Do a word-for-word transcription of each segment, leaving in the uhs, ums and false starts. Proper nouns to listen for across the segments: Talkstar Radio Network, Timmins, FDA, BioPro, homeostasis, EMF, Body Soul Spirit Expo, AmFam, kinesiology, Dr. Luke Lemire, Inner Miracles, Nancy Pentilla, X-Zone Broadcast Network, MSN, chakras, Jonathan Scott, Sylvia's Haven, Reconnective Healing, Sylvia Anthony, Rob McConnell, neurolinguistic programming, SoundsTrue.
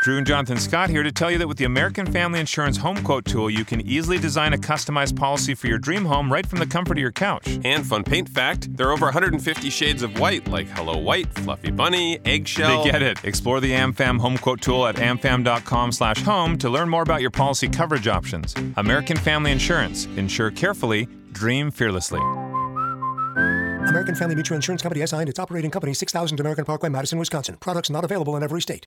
Drew and Jonathan Scott here to tell you that with the American Family Insurance Home Quote Tool, you can easily design a customized policy for your dream home right from the comfort of your couch. And fun paint fact, there are over one hundred fifty shades of white, like Hello White, Fluffy Bunny, Eggshell. They get it. Explore the AmFam Home Quote Tool at amfam.com slash home to learn more about your policy coverage options. American Family Insurance. Insure carefully. Dream fearlessly. American Family Mutual Insurance Company, S I and its operating company, six thousand American Parkway, Madison, Wisconsin. Products not available in every state.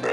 net.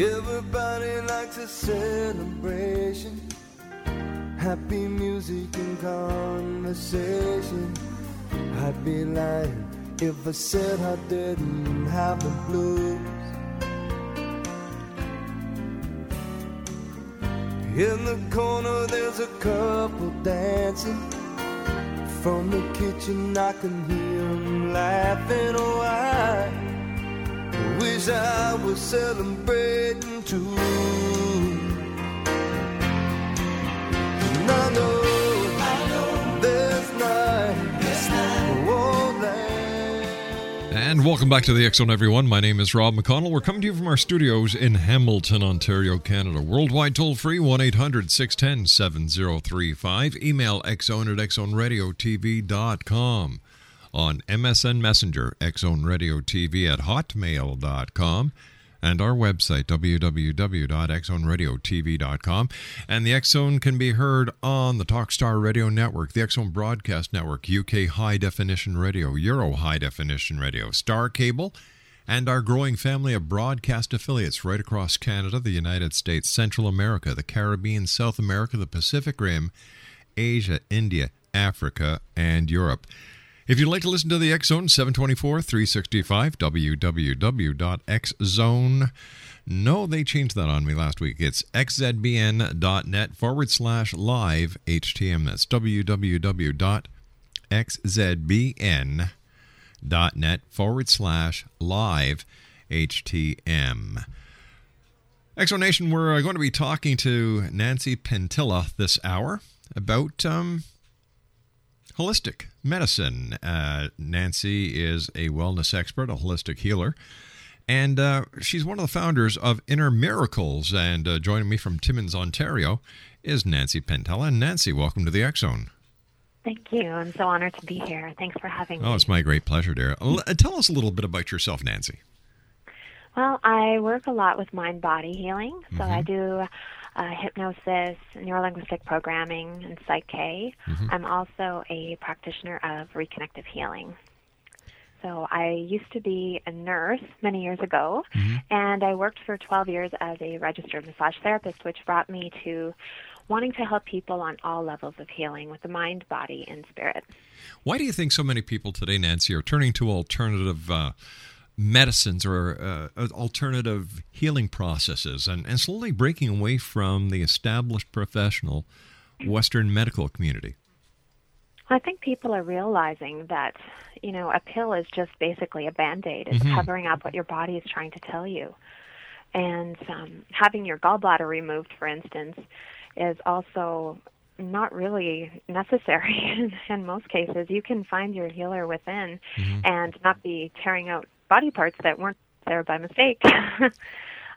Everybody likes a celebration, happy music and conversation. I'd be lying if I said I didn't have the blues. In the corner there's a couple dancing. From the kitchen I can hear them laughing. Oh, I wish I was celebrating too. And I know, I know this night, this night won't last. And welcome back to the X-Zone, everyone. My name is Rob McConnell. We're coming to you from our studios in Hamilton, Ontario, Canada. Worldwide toll-free, one eight hundred six one zero seven zero three five. Email xzone at x zone radio t v dot com. On M S N Messenger, X-Zone Radio T V at hotmail dot com, and our website, w w w dot x zone radio t v dot com. And the X-Zone can be heard on the Talkstar Radio Network, the X-Zone Broadcast Network, U K High Definition Radio, Euro High Definition Radio, Star Cable, and our growing family of broadcast affiliates right across Canada, the United States, Central America, the Caribbean, South America, the Pacific Rim, Asia, India, Africa, and Europe. If you'd like to listen to the X-Zone, seven twenty-four, three sixty-five, w w w dot x zone. No, they changed that on me last week. It's xzbn.net forward slash live htm. That's w w w dot x z b n dot net forward slash live htm. X-Zone Nation, we're going to be talking to Nancy Pentilla this hour about um. holistic medicine. Uh, Nancy is a wellness expert, a holistic healer, And uh, she's one of the founders of Inner Miracles. And uh, joining me from Timmins, Ontario, is Nancy Pentilla. And Nancy, welcome to the X-Zone. Thank you. I'm so honored to be here. Thanks for having me. Oh, it's my great pleasure, dear. Tell us a little bit about yourself, Nancy. Well, I work a lot with mind-body healing. So mm-hmm. I do uh, hypnosis, neurolinguistic programming, and Psych-K. Mm-hmm. I'm also a practitioner of Reconnective Healing. So I used to be a nurse many years ago, mm-hmm. and I worked for twelve years as a registered massage therapist, which brought me to wanting to help people on all levels of healing with the mind, body, and spirit. Why do you think so many people today, Nancy, are turning to alternative uh, medicines or uh, alternative healing processes and, and slowly breaking away from the established professional Western medical community? I think people are realizing that, you know, a pill is just basically a Band-Aid. It's mm-hmm. covering up what your body is trying to tell you. And um, having your gallbladder removed, for instance, is also not really necessary in most cases. You can find your healer within mm-hmm. and not be tearing out body parts that weren't there by mistake.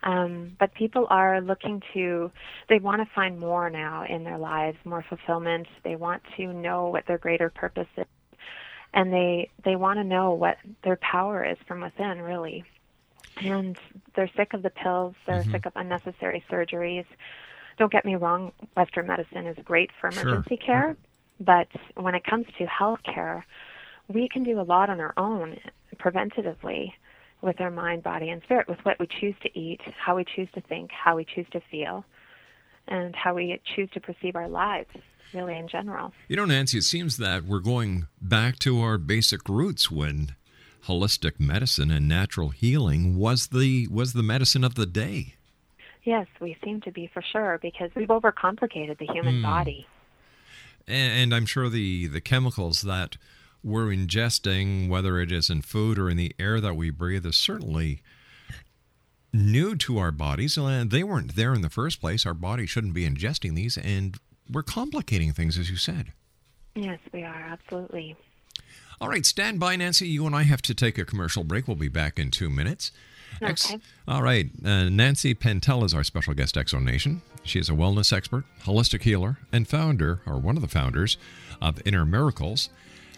Um, but people are looking to, they want to find more now in their lives, more fulfillment. They want to know what their greater purpose is, and they, they want to know what their power is from within, really. And they're sick of the pills. They're mm-hmm. sick of unnecessary surgeries. Don't get me wrong, Western medicine is great for emergency sure. care, but when it comes to health care, we can do a lot on our own preventatively, with our mind, body, and spirit, with what we choose to eat, how we choose to think, how we choose to feel, and how we choose to perceive our lives, really, in general. You know, Nancy, it seems that we're going back to our basic roots when holistic medicine and natural healing was the was the medicine of the day. Yes, we seem to be, for sure, because we've overcomplicated the human mm. body. And I'm sure the, the chemicals that we're ingesting, whether it is in food or in the air that we breathe, is certainly new to our bodies. And they weren't there in the first place. Our body shouldn't be ingesting these, and we're complicating things, as you said. Yes, we are, absolutely. All right, stand by, Nancy. You and I have to take a commercial break. We'll be back in two minutes. Okay. Ex- All right, uh, Nancy Pentilla is our special guest, X-Zone Nation. She is a wellness expert, holistic healer, and founder, or one of the founders, of Inner Miracles.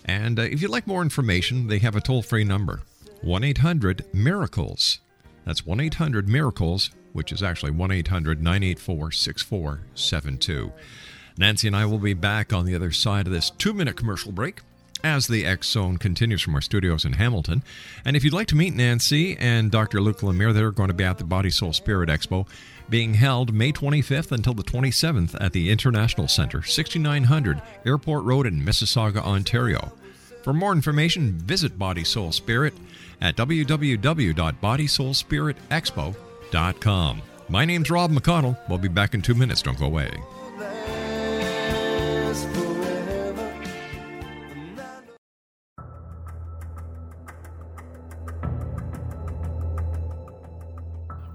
And uh, if you'd like more information, they have a toll-free number, one eight hundred miracles. That's one eight hundred miracles, which is actually one eight hundred nine eight four six four seven two. Nancy and I will be back on the other side of this two-minute commercial break as the X-Zone continues from our studios in Hamilton. And if you'd like to meet Nancy and Doctor Luke Lemire, they're going to be at the Body Soul Spirit Expo, being held May twenty-fifth until the twenty-seventh at the International Center, sixty-nine hundred Airport Road in Mississauga, Ontario. For more information, visit Body Soul Spirit at w w w dot body soul spirit expo dot com. My name's Rob McConnell. We'll be back in two minutes. Don't go away.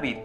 A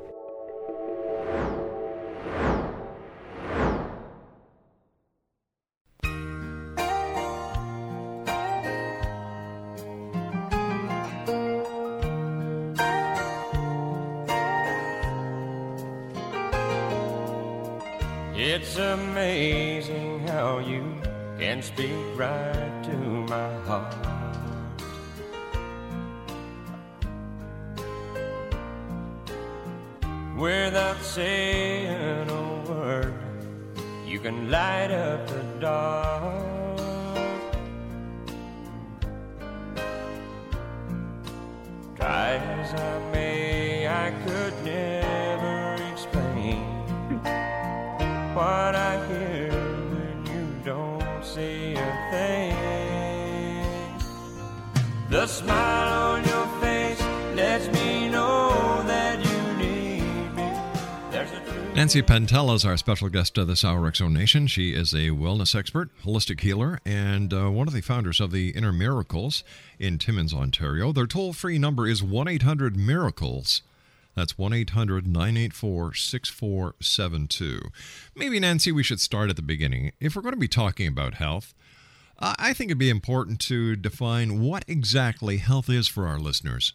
It's amazing how you can speak right to my heart. Without saying a word, you can light up the dark. Try as I may, I could never explain what I hear when you don't say a thing. The smile on your face lets me know that you need me. There's a truth. Nancy Pentilla is our special guest of this hour, X-Zone Nation. She is a wellness expert, holistic healer, and uh, one of the founders of the Inner Miracles in Timmins, Ontario. Their toll-free number is one eight hundred miracles. That's one eight hundred nine eight four six four seven two. Maybe, Nancy, we should start at the beginning. If we're going to be talking about health, I think it'd be important to define what exactly health is for our listeners.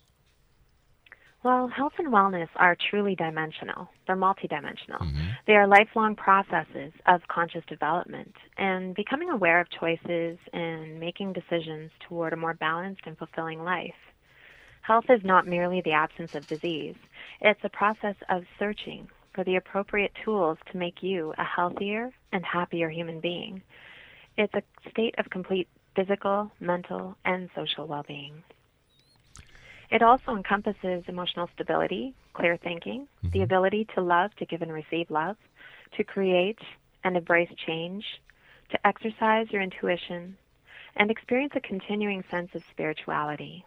Well, health and wellness are truly dimensional. They're multidimensional. Mm-hmm. They are lifelong processes of conscious development, and becoming aware of choices and making decisions toward a more balanced and fulfilling life. Health is not merely the absence of disease. It's a process of searching for the appropriate tools to make you a healthier and happier human being. It's a state of complete physical, mental, and social well-being. It also encompasses emotional stability, clear thinking, mm-hmm. the ability to love, to give and receive love, to create and embrace change, to exercise your intuition, and experience a continuing sense of spirituality.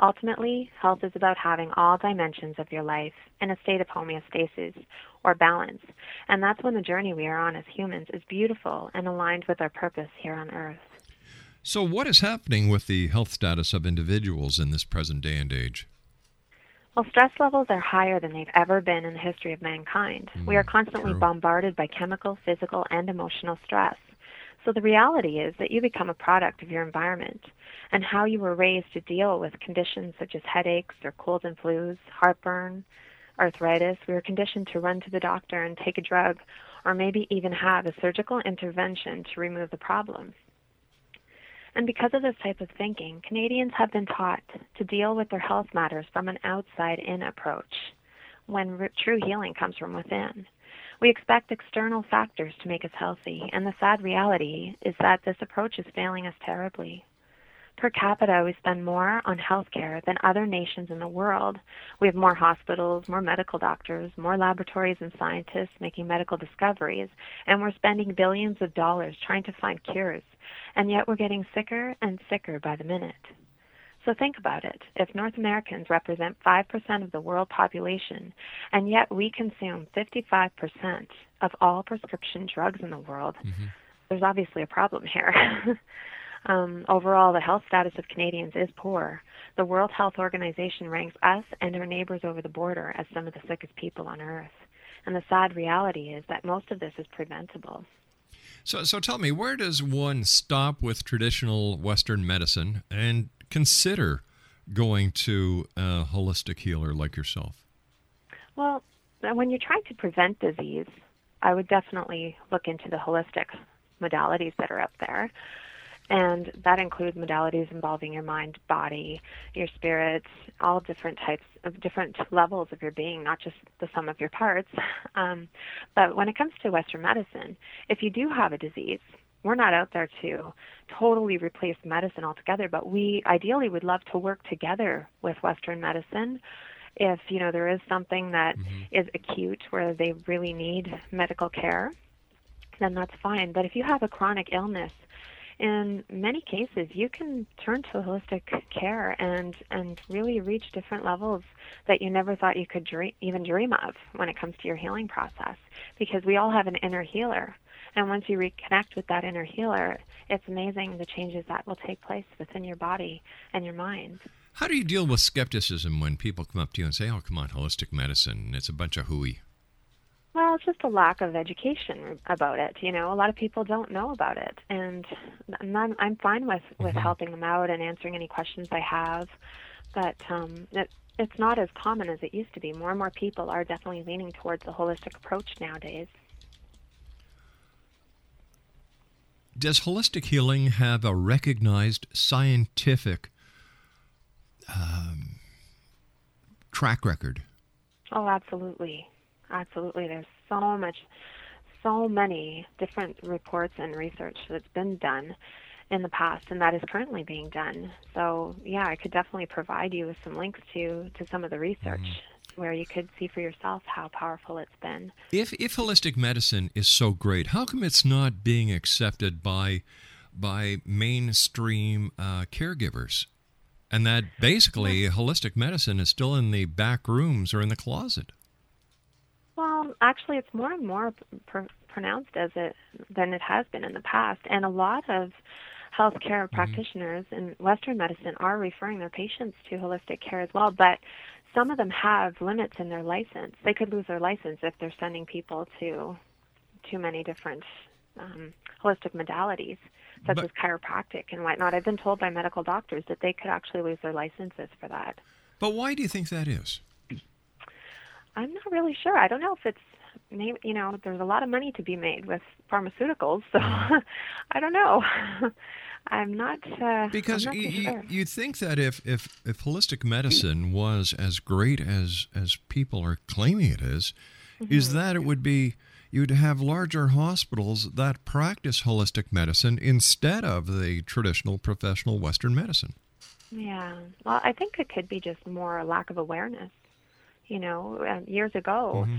Ultimately, health is about having all dimensions of your life in a state of homeostasis, or balance, and that's when the journey we are on as humans is beautiful and aligned with our purpose here on Earth. So what is happening with the health status of individuals in this present day and age? Well, stress levels are higher than they've ever been in the history of mankind. Mm, we are constantly true. bombarded by chemical, physical, and emotional stress. So the reality is that you become a product of your environment and how you were raised to deal with conditions such as headaches or colds and flus, heartburn, arthritis. We were conditioned to run to the doctor and take a drug or maybe even have a surgical intervention to remove the problem. And because of this type of thinking, Canadians have been taught to deal with their health matters from an outside-in approach when re- true healing comes from within. We expect external factors to make us healthy, and the sad reality is that this approach is failing us terribly. Per capita, we spend more on healthcare than other nations in the world. We have more hospitals, more medical doctors, more laboratories and scientists making medical discoveries, and we're spending billions of dollars trying to find cures, and yet we're getting sicker and sicker by the minute. So think about it. If North Americans represent five percent of the world population, and yet we consume fifty-five percent of all prescription drugs in the world, mm-hmm. there's obviously a problem here. um, overall, the health status of Canadians is poor. The World Health Organization ranks us and our neighbors over the border as some of the sickest people on Earth. And the sad reality is that most of this is preventable. So, so tell me, where does one stop with traditional Western medicine and consider going to a holistic healer like yourself? Well, when you're trying to prevent disease, I would definitely look into the holistic modalities that are up there. And that includes modalities involving your mind, body, your spirits, all different types of different levels of your being, not just the sum of your parts. Um, but when it comes to Western medicine, if you do have a disease, we're not out there to totally replace medicine altogether, but we ideally would love to work together with Western medicine. If, you know, there is something that mm-hmm. is acute where they really need medical care, then that's fine. But if you have a chronic illness, in many cases, you can turn to holistic care and, and really reach different levels that you never thought you could dream, even dream of when it comes to your healing process, because we all have an inner healer. And once you reconnect with that inner healer, it's amazing the changes that will take place within your body and your mind. How do you deal with skepticism when people come up to you and say, oh, come on, holistic medicine, it's a bunch of hooey? Well, it's just a lack of education about it. You know, a lot of people don't know about it. And I'm, I'm fine with, with mm-hmm. helping them out and answering any questions they have. But um, it, it's not as common as it used to be. More and more people are definitely leaning towards the holistic approach nowadays. Does holistic healing have a recognized scientific um, track record? Oh, absolutely. Absolutely. There's so much, so many different reports and research that's been done in the past and that is currently being done. So, yeah, I could definitely provide you with some links to, to some of the research mm-hmm. where you could see for yourself how powerful it's been. If if holistic medicine is so great, how come it's not being accepted by, by mainstream uh, caregivers? And that basically well, holistic medicine is still in the back rooms or in the closet. Well, actually, it's more and more pr- pronounced as it than it has been in the past, and a lot of healthcare mm-hmm. practitioners in Western medicine are referring their patients to holistic care as well. But some of them have limits in their license; they could lose their license if they're sending people to too many different um, holistic modalities, such but, as chiropractic and whatnot. I've been told by medical doctors that they could actually lose their licenses for that. But why do you think that is? I'm not really sure. I don't know if it's, maybe, you know, there's a lot of money to be made with pharmaceuticals, so I don't know. I'm not uh, Because I'm not you, sure. you'd think that if, if, if holistic medicine was as great as, as people are claiming it is, mm-hmm. is that it would be, you'd have larger hospitals that practice holistic medicine instead of the traditional professional Western medicine. Yeah. Well, I think it could be just more a lack of awareness. You know, years ago, mm-hmm.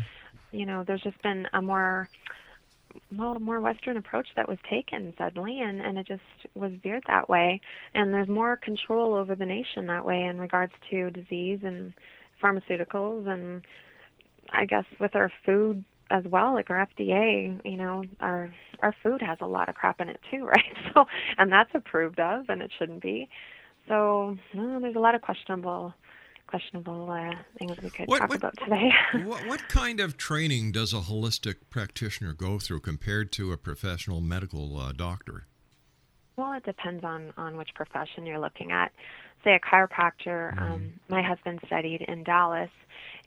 you know, there's just been a more, well, more Western approach that was taken suddenly, and, and it just was veered that way. And there's more control over the nation that way in regards to disease and pharmaceuticals, and I guess with our food as well, like our F D A, you know, our our food has a lot of crap in it too, right? So, and that's approved of, and it shouldn't be. So, well, there's a lot of questionable. questionable uh, things we could what, talk what, about today. what, what kind of training does a holistic practitioner go through compared to a professional medical uh, doctor? Well, it depends on, on which profession you're looking at. Say a chiropractor. Mm-hmm. Um, my husband studied in Dallas,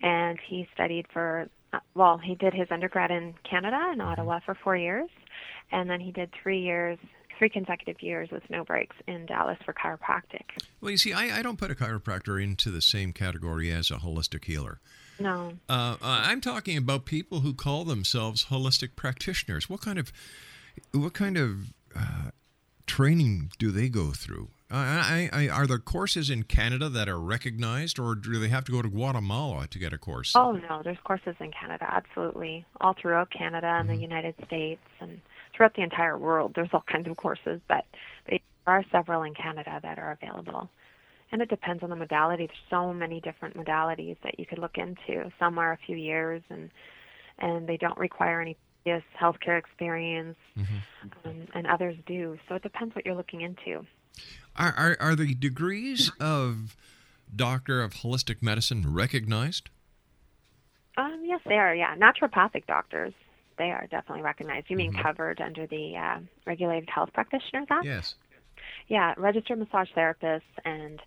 and he studied for, uh, well, he did his undergrad in Canada, in mm-hmm. Ottawa, for four years, and then he did three years three consecutive years with no breaks in Dallas for chiropractic. Well, you see, I, I don't put a chiropractor into the same category as a holistic healer. No. Uh, I'm talking about people who call themselves holistic practitioners. What kind of what kind of uh, training do they go through? I, I, I, are there courses in Canada that are recognized, or do they have to go to Guatemala to get a course? Oh, no, there's courses in Canada, absolutely. All throughout Canada and mm-hmm. the United States and throughout the entire world, there's all kinds of courses, but there are several in Canada that are available. And it depends on the modality. There's so many different modalities that you could look into. Some are a few years, and and they don't require any previous healthcare experience, mm-hmm. um, and others do. So it depends what you're looking into. Are, are, are the degrees of doctor of holistic medicine recognized? Um, yes, they are, yeah. Naturopathic doctors, they are definitely recognized. You mean mm-hmm. covered under the uh, Regulated Health Practitioners Act? Yes. Yeah, registered massage therapists and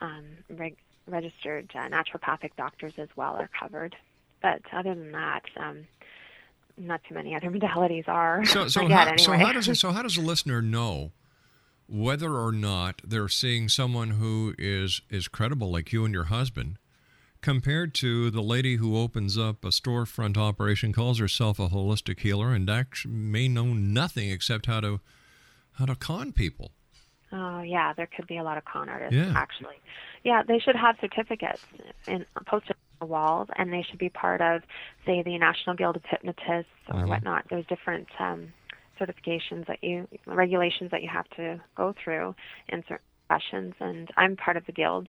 um, reg- registered uh, naturopathic doctors as well are covered. But other than that, um, not too many other modalities are. So, so, how, anyway. so how does so how does a listener know whether or not they're seeing someone who is is credible, like you and your husband, compared to the lady who opens up a storefront operation, calls herself a holistic healer, and actually may know nothing except how to how to con people? Oh, yeah, there could be a lot of con artists, yeah. actually. Yeah, they should have certificates in, posted on the walls, and they should be part of, say, the National Guild of Hypnotists or mm-hmm. whatnot. There's different um, certifications that you, regulations that you have to go through in certain professions, and I'm part of the guild.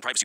Privacy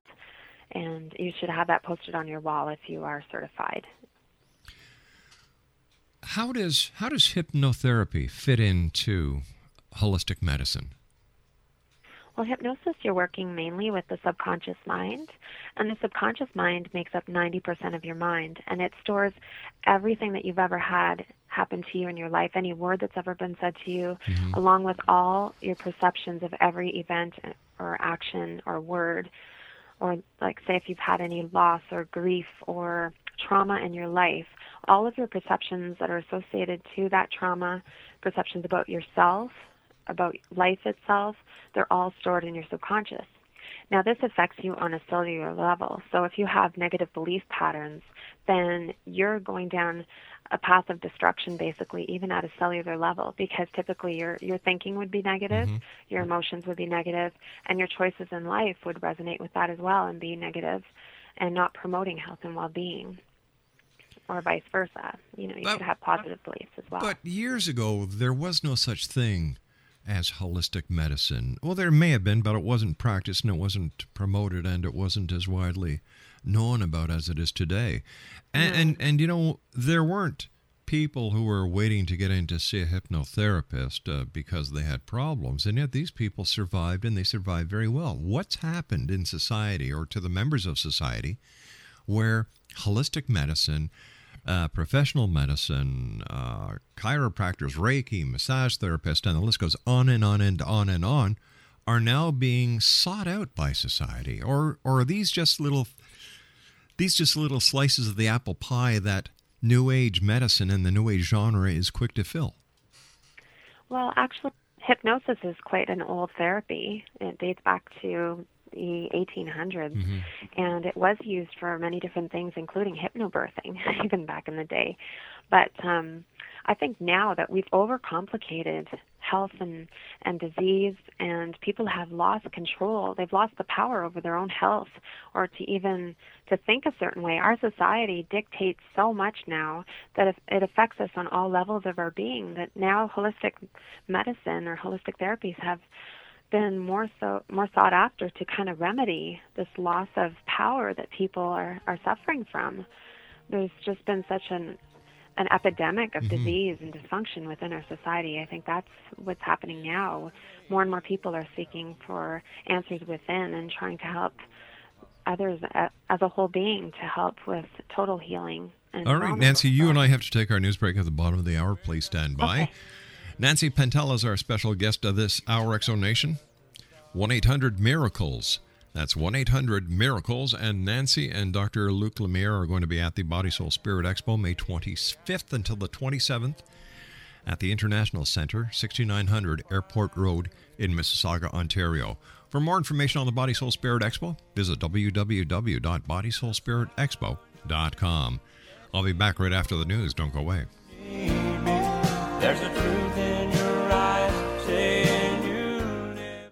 And you should have that posted on your wall if you are certified. How does how does hypnotherapy fit into holistic medicine? Well, hypnosis, you're working mainly with the subconscious mind, and the subconscious mind makes up ninety percent of your mind, and it stores everything that you've ever had happen to you in your life, any word that's ever been said to you, mm-hmm. along with all your perceptions of every event or action or word. Or like, say, if you've had any loss or grief or trauma in your life, all of your perceptions that are associated to that trauma, perceptions about yourself, about life itself, they're all stored in your subconscious. Now, this affects you on a cellular level. So if you have negative belief patterns, then you're going down a path of destruction, basically, even at a cellular level, because typically your your thinking would be negative, mm-hmm. your emotions would be negative, and your choices in life would resonate with that as well and be negative and not promoting health and well-being, or vice versa. You know, you but, should have positive beliefs as well. But years ago, there was no such thing as holistic medicine. Well, there may have been, but it wasn't practiced and it wasn't promoted and it wasn't as widely known about as it is today. And, yeah. and, and you know, there weren't people who were waiting to get in to see a hypnotherapist uh, because they had problems, and yet these people survived, and they survived very well. What's happened in society, or to the members of society, where holistic medicine, Uh, professional medicine, uh, chiropractors, Reiki, massage therapists, and the list goes on and on and on and on, are now being sought out by society? Or, or are these just little, these just little slices of the apple pie that New Age medicine and the New Age genre is quick to fill? Well, actually, hypnosis is quite an old therapy. It dates back to the eighteen hundreds, mm-hmm. and it was used for many different things, including hypnobirthing, even back in the day. But um, I think now that we've overcomplicated health and, and disease, and people have lost control. They've lost the power over their own health or to even to think a certain way. Our society dictates so much now that it affects us on all levels of our being, that now holistic medicine or holistic therapies have been more so more sought after to kind of remedy this loss of power that people are, are suffering from. There's just been such an an epidemic of mm-hmm. disease and dysfunction within our society. I think that's what's happening now. More and more people are seeking for answers within and trying to help others as a whole being to help with total healing. And all right, Nancy, you and I have to take our news break at the bottom of the hour. Please stand by. Okay. Nancy Pentilla is our special guest of this hour, X-Zone Nation. one eight hundred miracles. That's one eight hundred miracles, and Nancy and Doctor Luke Lemire are going to be at the Body Soul Spirit Expo May twenty-fifth until the twenty-seventh at the International Center, sixty-nine hundred Airport Road in Mississauga, Ontario. For more information on the Body Soul Spirit Expo, visit w w w dot body soul spirit expo dot com. I'll be back right after the news. Don't go away. There's a truth in your eyes saying you live.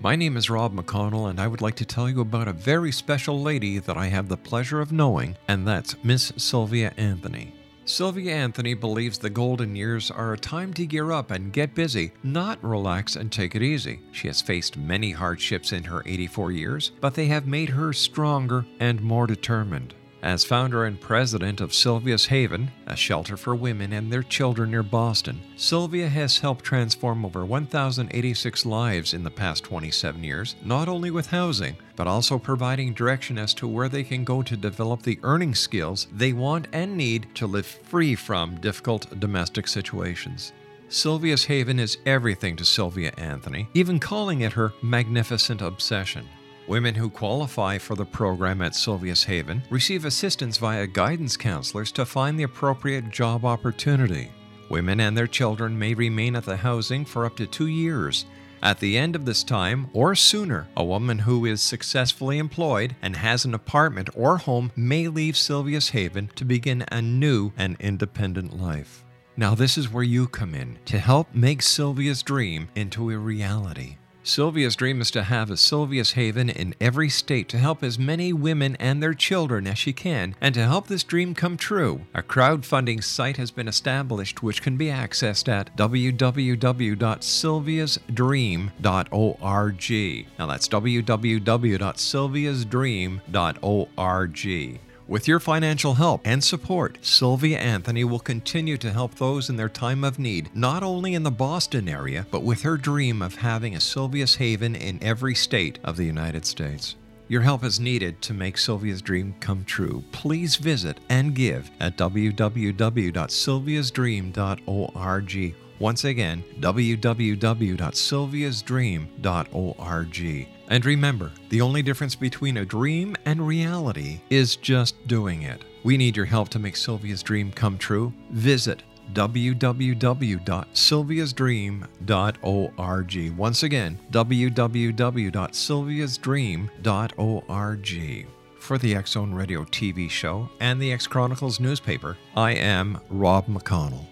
My name is Rob McConnell, and I would like to tell you about a very special lady that I have the pleasure of knowing, and that's Miss Sylvia Anthony. Sylvia Anthony believes the golden years are a time to gear up and get busy, not relax and take it easy. She has faced many hardships in her eighty-four years, but they have made her stronger and more determined. As founder and president of Sylvia's Haven, a shelter for women and their children near Boston, Sylvia has helped transform over one thousand eighty-six lives in the past twenty-seven years, not only with housing, but also providing direction as to where they can go to develop the earning skills they want and need to live free from difficult domestic situations. Sylvia's Haven is everything to Sylvia Anthony, even calling it her magnificent obsession. Women who qualify for the program at Sylvia's Haven receive assistance via guidance counselors to find the appropriate job opportunity. Women and their children may remain at the housing for up to two years. At the end of this time, or sooner, a woman who is successfully employed and has an apartment or home may leave Sylvia's Haven to begin a new and independent life. Now this is where you come in to help make Sylvia's dream into a reality. Sylvia's dream is to have a Sylvia's Haven in every state to help as many women and their children as she can, and to help this dream come true, a crowdfunding site has been established which can be accessed at w w w dot sylvias dream dot org. Now that's w w w dot sylvias dream dot org. With your financial help and support, Sylvia Anthony will continue to help those in their time of need, not only in the Boston area, but with her dream of having a Sylvia's Haven in every state of the United States. Your help is needed to make Sylvia's dream come true. Please visit and give at w w w dot sylvias dream dot org. Once again, w w w dot sylvias dream dot org. And remember, the only difference between a dream and reality is just doing it. We need your help to make Sylvia's dream come true. Visit w w w dot sylvias dream dot org. Once again, w w w dot sylvias dream dot org. For the X-Zone Radio T V show and the X-Chronicles newspaper, I am Rob McConnell.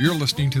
You're listening to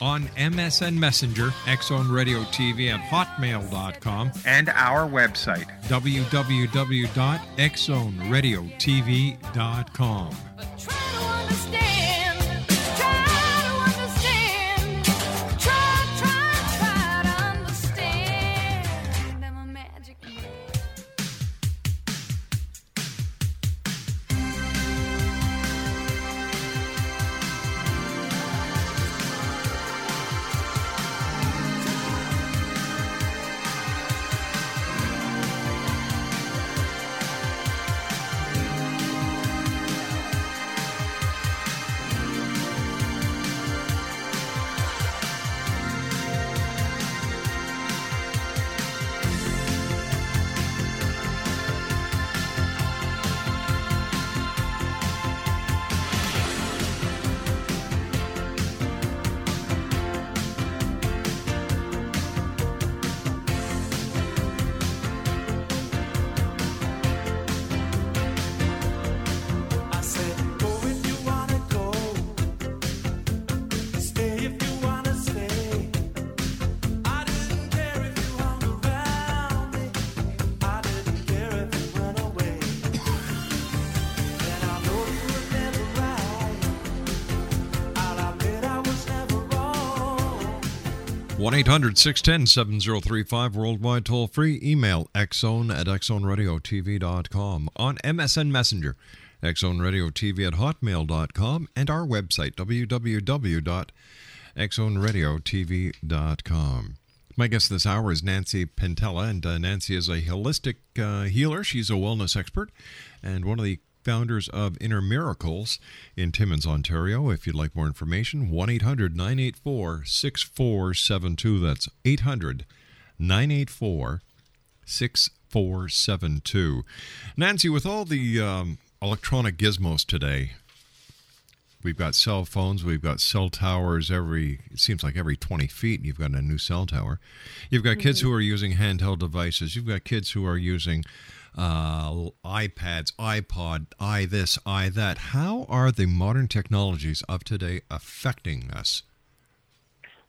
On M S N Messenger, X-Zone Radio T V at hotmail dot com. And our website, w w w dot x zone radio t v dot com. one eight hundred six one zero seven zero three five, worldwide toll-free. Email x zone at x zone radio t v dot com. On M S N Messenger, x zone radio t v at hotmail dot com. And our website, w w w dot x zone radio t v dot com. My guest this hour is Nancy Pentilla, and uh, Nancy is a holistic uh, healer. She's a wellness expert and one of the founders of Inner Miracles in Timmins, Ontario. If you'd like more information, one eight hundred nine eight four six four seven two. That's eight hundred nine eight four six four seven two. Nancy, with all the um, electronic gizmos today, we've got cell phones, we've got cell towers every, it seems like every twenty feet you've got a new cell tower. You've got kids who are using handheld devices. You've got kids who are using Uh, iPads, iPod, I this, I that. How are the modern technologies of today affecting us?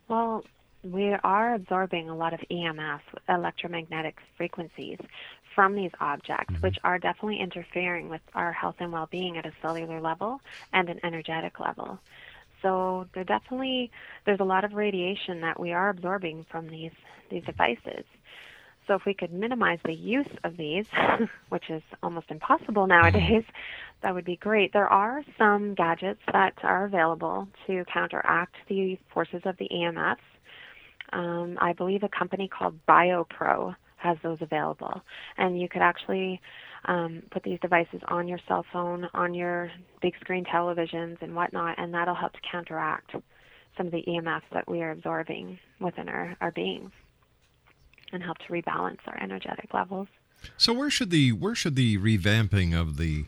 Well, we are absorbing a lot of E M F, electromagnetic frequencies, from these objects, mm-hmm. which are definitely interfering with our health and well-being at a cellular level and an energetic level. So they're definitely, there's a lot of radiation that we are absorbing from these, these devices. So if we could minimize the use of these, which is almost impossible nowadays, that would be great. There are some gadgets that are available to counteract the forces of the E M Fs. Um, I believe a company called BioPro has those available. And you could actually um, put these devices on your cell phone, on your big screen televisions and whatnot, and that'll help to counteract some of the E M Fs that we are absorbing within our, our beings, and help to rebalance our energetic levels. So where should the where should the revamping of the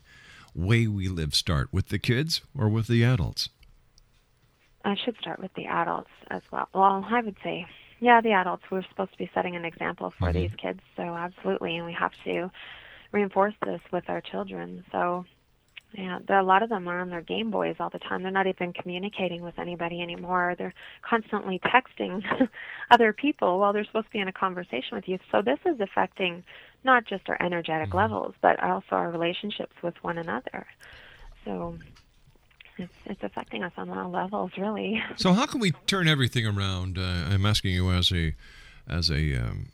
way we live start? With the kids or with the adults? I should start with the adults as well. Well, I would say, yeah, the adults. We're supposed to be setting an example for mm-hmm. these kids, so absolutely, and we have to reinforce this with our children. So, yeah, a lot of them are on their Game Boys all the time. They're not even communicating with anybody anymore. They're constantly texting other people while they're supposed to be in a conversation with you. So this is affecting not just our energetic mm-hmm. levels, but also our relationships with one another. So it's, it's affecting us on all levels, really. So how can we turn everything around? Uh, I'm asking you as a as a, um,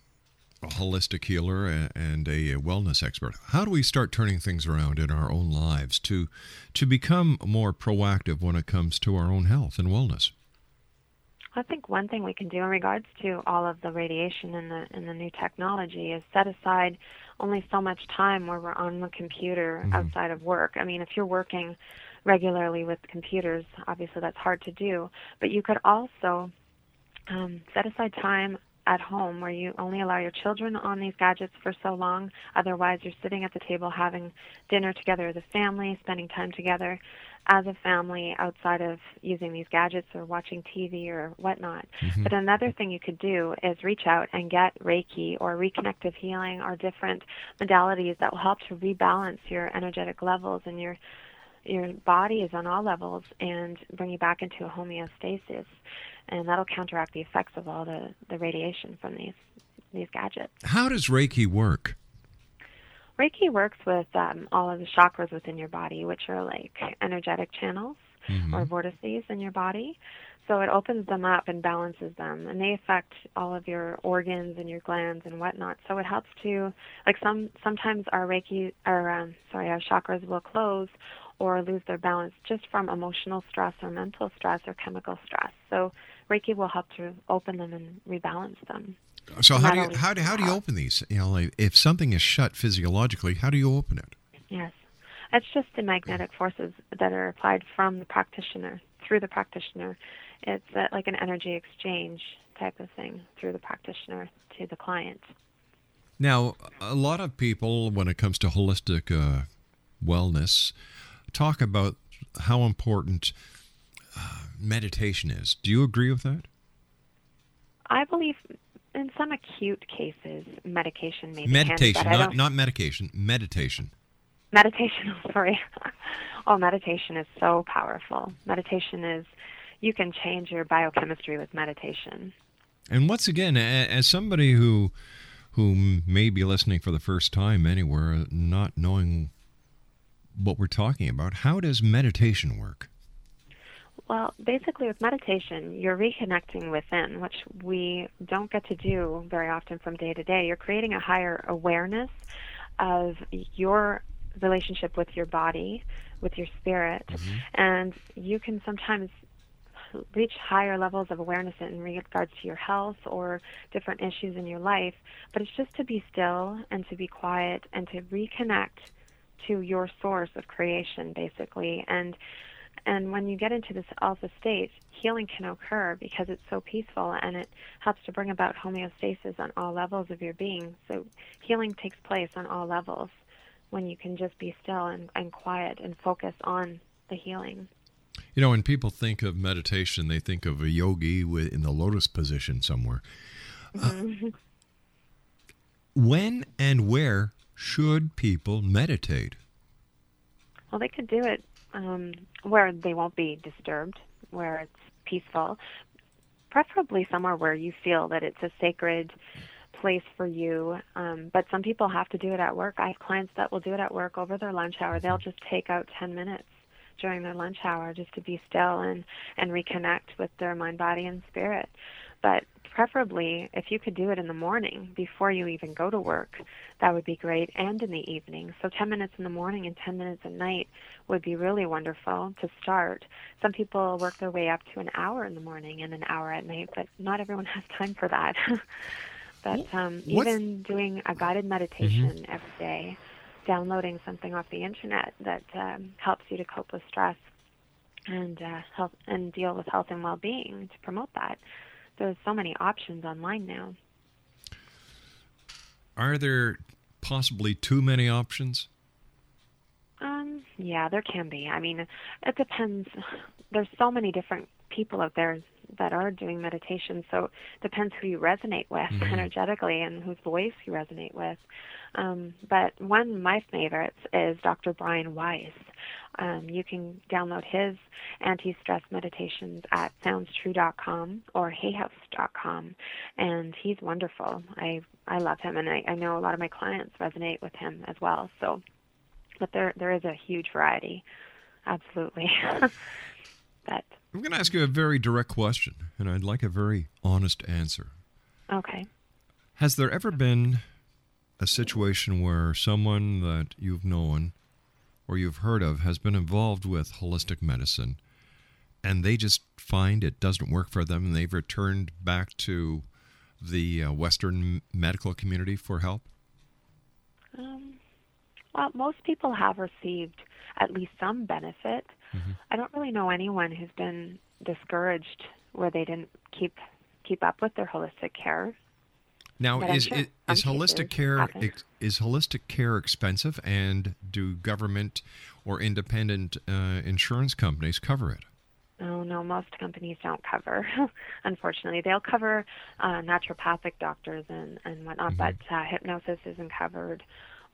a holistic healer and a wellness expert. How do we start turning things around in our own lives to to become more proactive when it comes to our own health and wellness? I think one thing we can do in regards to all of the radiation and the and the new technology is set aside only so much time where we're on the computer mm-hmm. outside of work. I mean, if you're working regularly with computers, obviously that's hard to do, but you could also um, set aside time at home where you only allow your children on these gadgets for so long. Otherwise, you're sitting at the table having dinner together as a family, spending time together as a family outside of using these gadgets or watching T V or whatnot. Mm-hmm. But another thing you could do is reach out and get Reiki or Reconnective Healing or different modalities that will help to rebalance your energetic levels and your your body is on all levels and bring you back into a homeostasis, and that'll counteract the effects of all the, the radiation from these these gadgets. How does Reiki work? Reiki works with um, all of the chakras within your body, which are like energetic channels mm-hmm. or vortices in your body. So it opens them up and balances them, and they affect all of your organs and your glands and whatnot. So it helps to, like some sometimes our Reiki, or um, sorry, our chakras will close or lose their balance just from emotional stress or mental stress or chemical stress. So Reiki will help to open them and rebalance them. So how do you how do, how do you open these? You know, like if something is shut physiologically, how do you open it? Yes. It's just the magnetic forces that are applied from the practitioner, through the practitioner. It's like an energy exchange type of thing through the practitioner to the client. Now, a lot of people, when it comes to holistic uh, wellness, talk about how important uh, meditation is. Do you agree with that? I believe in some acute cases, medication may be meditation, handed, not, not medication, meditation. Meditation, oh, sorry. Oh, meditation is so powerful. Meditation is, you can change your biochemistry with meditation. And once again, as somebody who who may be listening for the first time anywhere, not knowing what we're talking about, how does meditation work? Well, basically with meditation, you're reconnecting within, which we don't get to do very often from day to day. You're creating a higher awareness of your relationship with your body, with your spirit, mm-hmm. and you can sometimes reach higher levels of awareness in regards to your health or different issues in your life, but it's just to be still and to be quiet and to reconnect to your source of creation, basically. And and when you get into this alpha state, healing can occur because it's so peaceful, and it helps to bring about homeostasis on all levels of your being. So healing takes place on all levels when you can just be still and, and quiet and focus on the healing. You know, when people think of meditation, they think of a yogi with, in the lotus position somewhere. Mm-hmm. Uh, when and where should people meditate? Well, they could do it um, where they won't be disturbed, where it's peaceful, preferably somewhere where you feel that it's a sacred place for you. Um, but some people have to do it at work. I have clients that will do it at work over their lunch hour. They'll just take out ten minutes during their lunch hour just to be still and, and reconnect with their mind, body, and spirit. But preferably, if you could do it in the morning before you even go to work, that would be great, and in the evening. So ten minutes in the morning and ten minutes at night would be really wonderful to start. Some people work their way up to an hour in the morning and an hour at night, but not everyone has time for that. But um, even doing a guided meditation mm-hmm. every day, downloading something off the internet that um, helps you to cope with stress and uh, health and deal with health and well-being to promote that. There's so many options online now. Are there possibly too many options? Um, yeah, there can be. I mean, it depends. There's so many different people out there that are doing meditation, so it depends who you resonate with mm-hmm. energetically and whose voice you resonate with. Um, but one of my favorites is Doctor Brian Weiss. Um, you can download his anti-stress meditations at sounds true dot com or hey house dot com, and he's wonderful. I, I love him, and I, I know a lot of my clients resonate with him as well. So, but there there is a huge variety, absolutely. But I'm going to ask you a very direct question, and I'd like a very honest answer. Okay. Has there ever been a situation where someone that you've known or you've heard of has been involved with holistic medicine, and they just find it doesn't work for them, and they've returned back to the uh, Western medical community for help? Um, well, most people have received at least some benefit. Mm-hmm. I don't really know anyone who's been discouraged where they didn't keep keep up with their holistic care. Now, is sure is, is holistic care ex, is holistic care expensive, and do government or independent uh, insurance companies cover it? Oh, no, most companies don't cover, unfortunately. They'll cover uh, naturopathic doctors and, and whatnot, mm-hmm. but uh, hypnosis isn't covered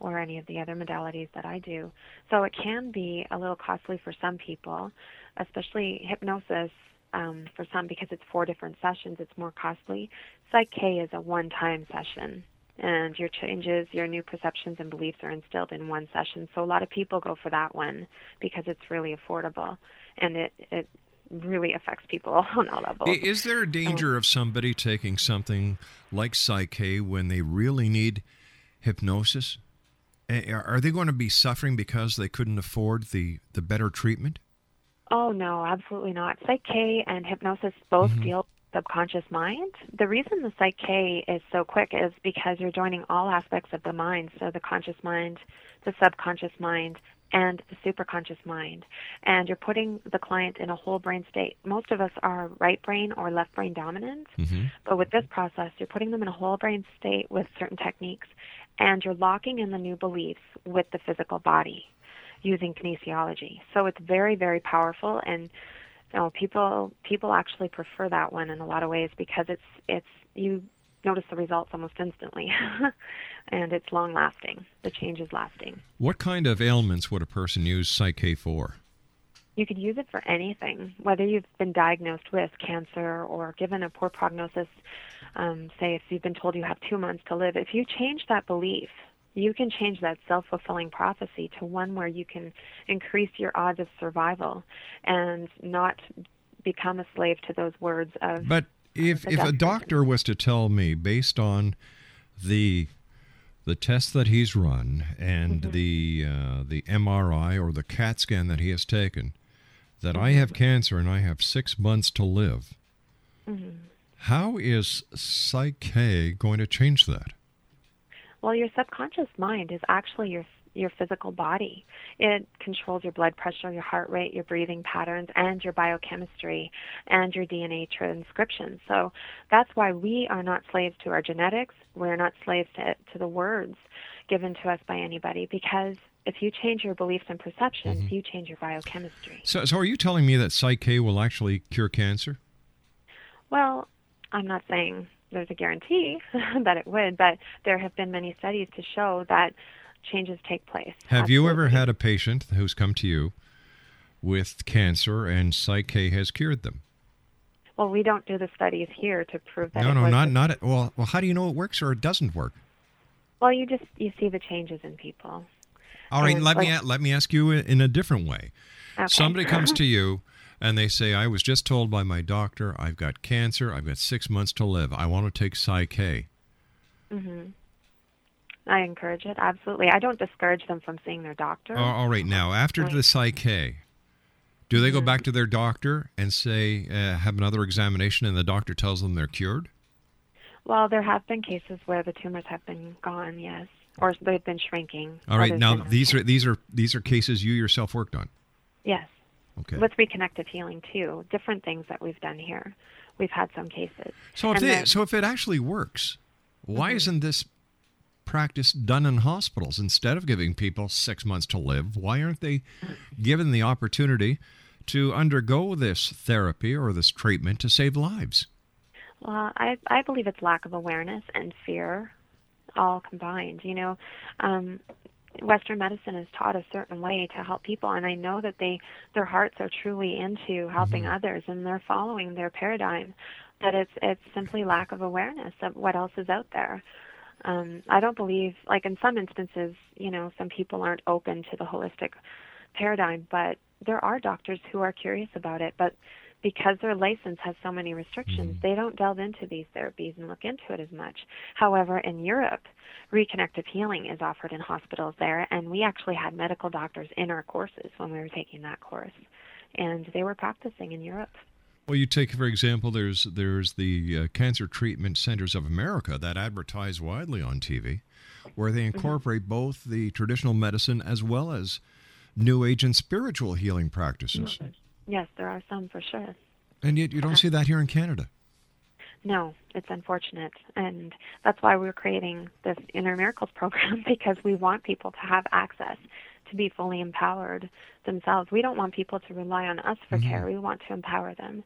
or any of the other modalities that I do. So it can be a little costly for some people, especially hypnosis um, for some, because it's four different sessions. It's more costly. Psych-K is a one-time session, and your changes, your new perceptions and beliefs are instilled in one session. So a lot of people go for that one because it's really affordable, and it it really affects people on all levels. Is there a danger um, of somebody taking something like Psych-K when they really need hypnosis? Are they going to be suffering because they couldn't afford the, the better treatment? Oh, no, absolutely not. Psych-K and hypnosis both mm-hmm. deal with subconscious mind. The reason the Psych-K is so quick is because you're joining all aspects of the mind, so the conscious mind, the subconscious mind, and the superconscious mind. And you're putting the client in a whole brain state. Most of us are right brain or left brain dominant, mm-hmm. but with this process, you're putting them in a whole brain state with certain techniques, and you're locking in the new beliefs with the physical body using kinesiology. So it's very, very powerful, and you know, people people actually prefer that one in a lot of ways because it's it's you notice the results almost instantly, and it's long-lasting. The change is lasting. What kind of ailments would a person use Psych-K for? You could use it for anything, whether you've been diagnosed with cancer or given a poor prognosis. Um, say if you've been told you have two months to live, if you change that belief, you can change that self-fulfilling prophecy to one where you can increase your odds of survival and not become a slave to those words of... But if if a doctor was to tell me, based on the the tests that he's run and mm-hmm. the uh, the M R I or the CAT scan that he has taken, that mm-hmm. I have cancer and I have six months to live, mm-hmm. how is Psych-K going to change that? Well, your subconscious mind is actually your your physical body. It controls your blood pressure, your heart rate, your breathing patterns, and your biochemistry, and your D N A transcription. So that's why we are not slaves to our genetics. We're not slaves to, to the words given to us by anybody, because if you change your beliefs and perceptions, mm-hmm. you change your biochemistry. So, so are you telling me that Psych-K will actually cure cancer? Well, I'm not saying there's a guarantee that it would, but there have been many studies to show that changes take place. Have Absolutely. You ever had a patient who's come to you with cancer and Psych-K has cured them? Well, we don't do the studies here to prove that. No, it no, works. not not at, well. Well, how do you know it works or it doesn't work? Well, you just you see the changes in people. All right, and let like, me let me ask you in a different way. Okay. Somebody comes to you and they say, "I was just told by my doctor I've got cancer. I've got six months to live. I want to take Psych-K." Mm-hmm. I encourage it, absolutely. I don't discourage them from seeing their doctor. All right, now, after right. the Psych-K, do they go back to their doctor and say, uh, have another examination, and the doctor tells them they're cured? Well, there have been cases where the tumors have been gone, yes, or they've been shrinking. All right, now, these are, these are these are cases you yourself worked on? Yes, okay. With Reconnective Healing, too, different things that we've done here. We've had some cases. So if, they, then, so if it actually works, why mm-hmm. isn't this practice done in hospitals? Instead of giving people six months to live, why aren't they given the opportunity to undergo this therapy or this treatment to save lives? Well, I, I believe it's lack of awareness and fear all combined. You know, um, Western medicine is taught a certain way to help people, and I know that they their hearts are truly into helping mm-hmm. others, and they're following their paradigm, but it's, it's simply lack of awareness of what else is out there. Um, I don't believe, like in some instances, you know, some people aren't open to the holistic paradigm, but there are doctors who are curious about it. But because their license has so many restrictions, mm-hmm. they don't delve into these therapies and look into it as much. However, in Europe, Reconnective Healing is offered in hospitals there, and we actually had medical doctors in our courses when we were taking that course, and they were practicing in Europe. Well, you take, for example, there's there's the uh, Cancer Treatment Centers of America that advertise widely on T V, where they incorporate mm-hmm. both the traditional medicine as well as New Age and spiritual healing practices. Yes, there are some for sure. And yet you don't yeah. see that here in Canada. No, it's unfortunate. And that's why we're creating this Inner Miracles program, because we want people to have access to be fully empowered themselves. We don't want people to rely on us for mm-hmm. care. We want to empower them,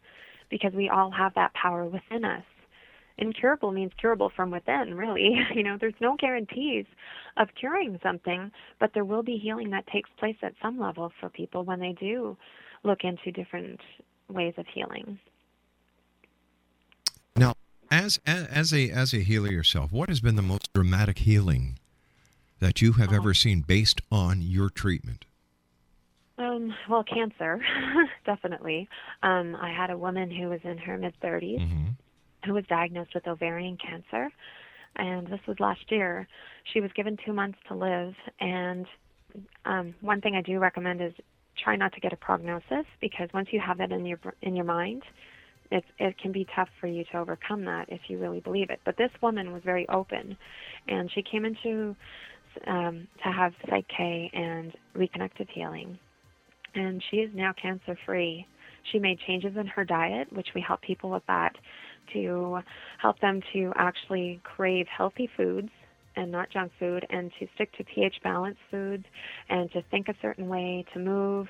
because we all have that power within us. Incurable means curable from within, really. You know, there's no guarantees of curing something, but there will be healing that takes place at some level for people when they do look into different ways of healing. Now, as as, as a as a healer yourself, what has been the most dramatic healing that you have oh. ever seen based on your treatment? Um, well, cancer, definitely. Um, I had a woman who was in her mid-thirties. Mm-hmm. who was diagnosed with ovarian cancer, and this was last year. She was given two months to live, and um, one thing I do recommend is try not to get a prognosis, because once you have that in your in your mind, it, it can be tough for you to overcome that if you really believe it. But this woman was very open, and she came into um, to have Psych-K and Reconnective Healing, and she is now cancer-free. She made changes in her diet, which we help people with that, to help them to actually crave healthy foods and not junk food, and to stick to pH balanced foods, and to think a certain way, to move,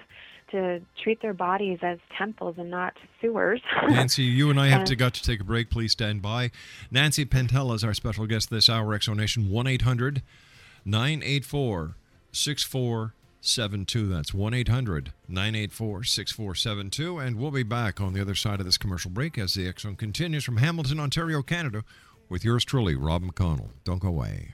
to treat their bodies as temples and not sewers. Nancy, you and I have and, to got to take a break. Please stand by. Nancy Pentilla is our special guest this hour. X-Zone Nation, one eight hundred nine eight four six four seven two. That's one eight hundred nine eight four six four seven two, and we'll be back on the other side of this commercial break as the X-Zone continues from Hamilton, Ontario, Canada, with yours truly, Rob McConnell. Don't go away.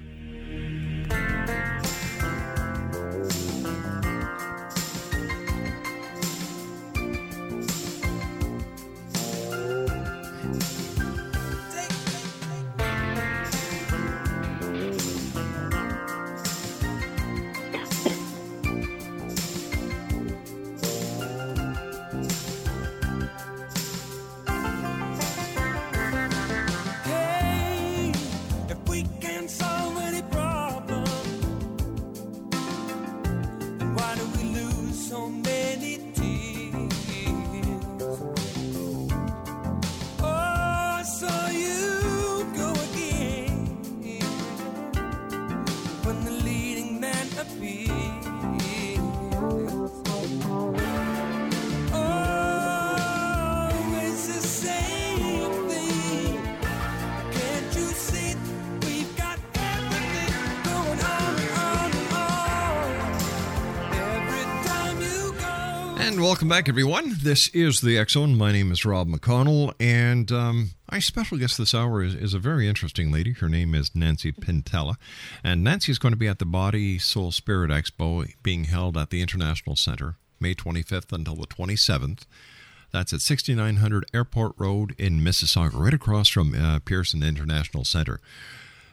Welcome back, everyone. This is the X-Zone. My name is Rob McConnell, and um, our special guest this hour is, is a very interesting lady. Her name is Nancy Pentilla, and Nancy is going to be at the Body Soul Spirit Expo being held at the International Center, May twenty-fifth until the twenty-seventh. That's at sixty-nine hundred Airport Road in Mississauga, right across from uh, Pearson International Center.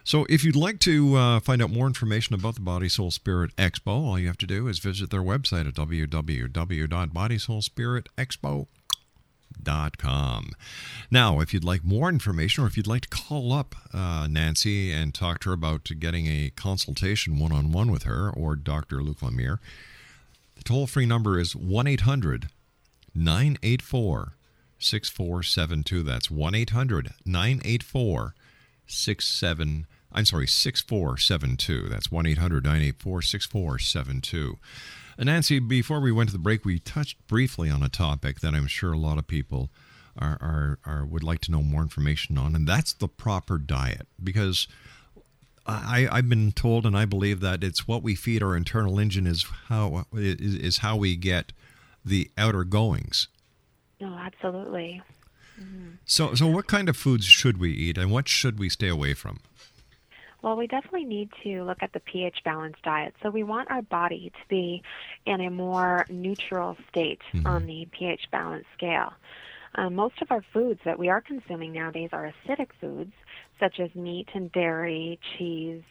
So if you'd like to uh, find out more information about the Body Soul Spirit Expo, all you have to do is visit their website at w w w dot body soul spirit expo dot com. Now, if you'd like more information, or if you'd like to call up uh, Nancy and talk to her about getting a consultation one-on-one with her or Doctor Luke Lemire, the toll-free number is one eight hundred nine eight four six four seven two. That's one eight hundred nine eight four six seven two two. I'm sorry, six four seven two. That's one eight hundred nine eight four six four seven two. And Nancy, before we went to the break, we touched briefly on a topic that I'm sure a lot of people are, are, are would like to know more information on, and that's the proper diet. Because I, I've been told, and I believe, that it's what we feed our internal engine is how is, is how we get the outer goings. No, absolutely. Mm-hmm. So, so what kind of foods should we eat, and what should we stay away from? Well, we definitely need to look at the pH balanced diet. So we want our body to be in a more neutral state mm-hmm. on the pH balance scale. Um, most of our foods that we are consuming nowadays are acidic foods, such as meat and dairy, cheese,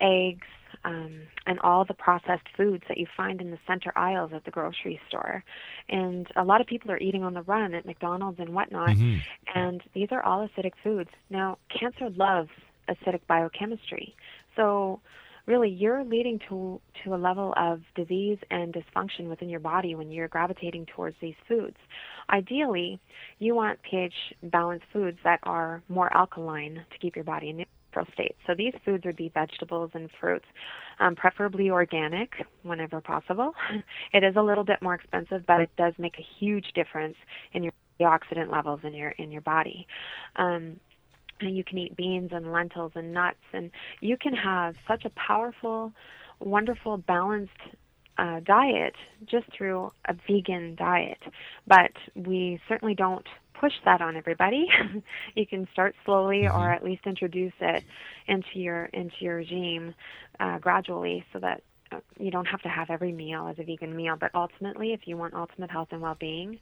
eggs, um, and all the processed foods that you find in the center aisles at the grocery store. And a lot of people are eating on the run at McDonald's and whatnot, mm-hmm. and these are all acidic foods. Now, cancer loves acidic biochemistry. So really, you're leading to to a level of disease and dysfunction within your body when you're gravitating towards these foods. Ideally, you want pH-balanced foods that are more alkaline to keep your body in neutral state. So these foods would be vegetables and fruits, um, preferably organic whenever possible. It is a little bit more expensive, but it does make a huge difference in your antioxidant levels in your in your body. Um, And you can eat beans and lentils and nuts, and you can have such a powerful, wonderful, balanced uh, diet just through a vegan diet. But we certainly don't push that on everybody. You can start slowly, mm-hmm. or at least introduce it into your into your regime uh, gradually, so that you don't have to have every meal as a vegan meal. But ultimately, if you want ultimate health and well-being,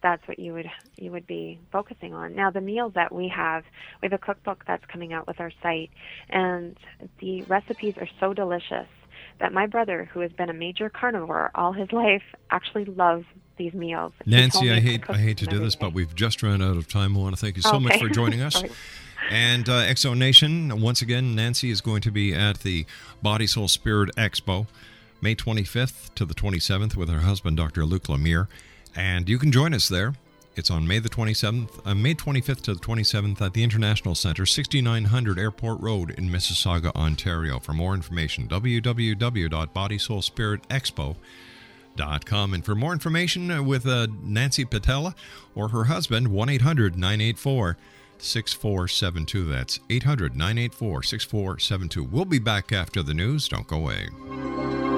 that's what you would you would be focusing on. Now, the meals that we have, we have a cookbook that's coming out with our site, and the recipes are so delicious that my brother, who has been a major carnivore all his life, actually loves these meals. Nancy, I hate I hate to do this, day. But we've just run out of time. I want to thank you so okay. much for joining us. And uh, X-Zone Nation, once again, Nancy is going to be at the Body, Soul, Spirit Expo, May twenty-fifth to the twenty-seventh, with her husband, Doctor Luke Lemire. And you can join us there. It's on May the twenty-seventh, uh, May twenty-fifth to the twenty-seventh at the International Center, sixty-nine hundred Airport Road in Mississauga, Ontario. For more information, w w w dot body soul spirit expo dot com. And for more information with uh, Nancy Pentilla or her husband, one eight hundred nine eight four six four seven two. That's eight hundred nine eight four six four seven two. We'll be back after the news. Don't go away.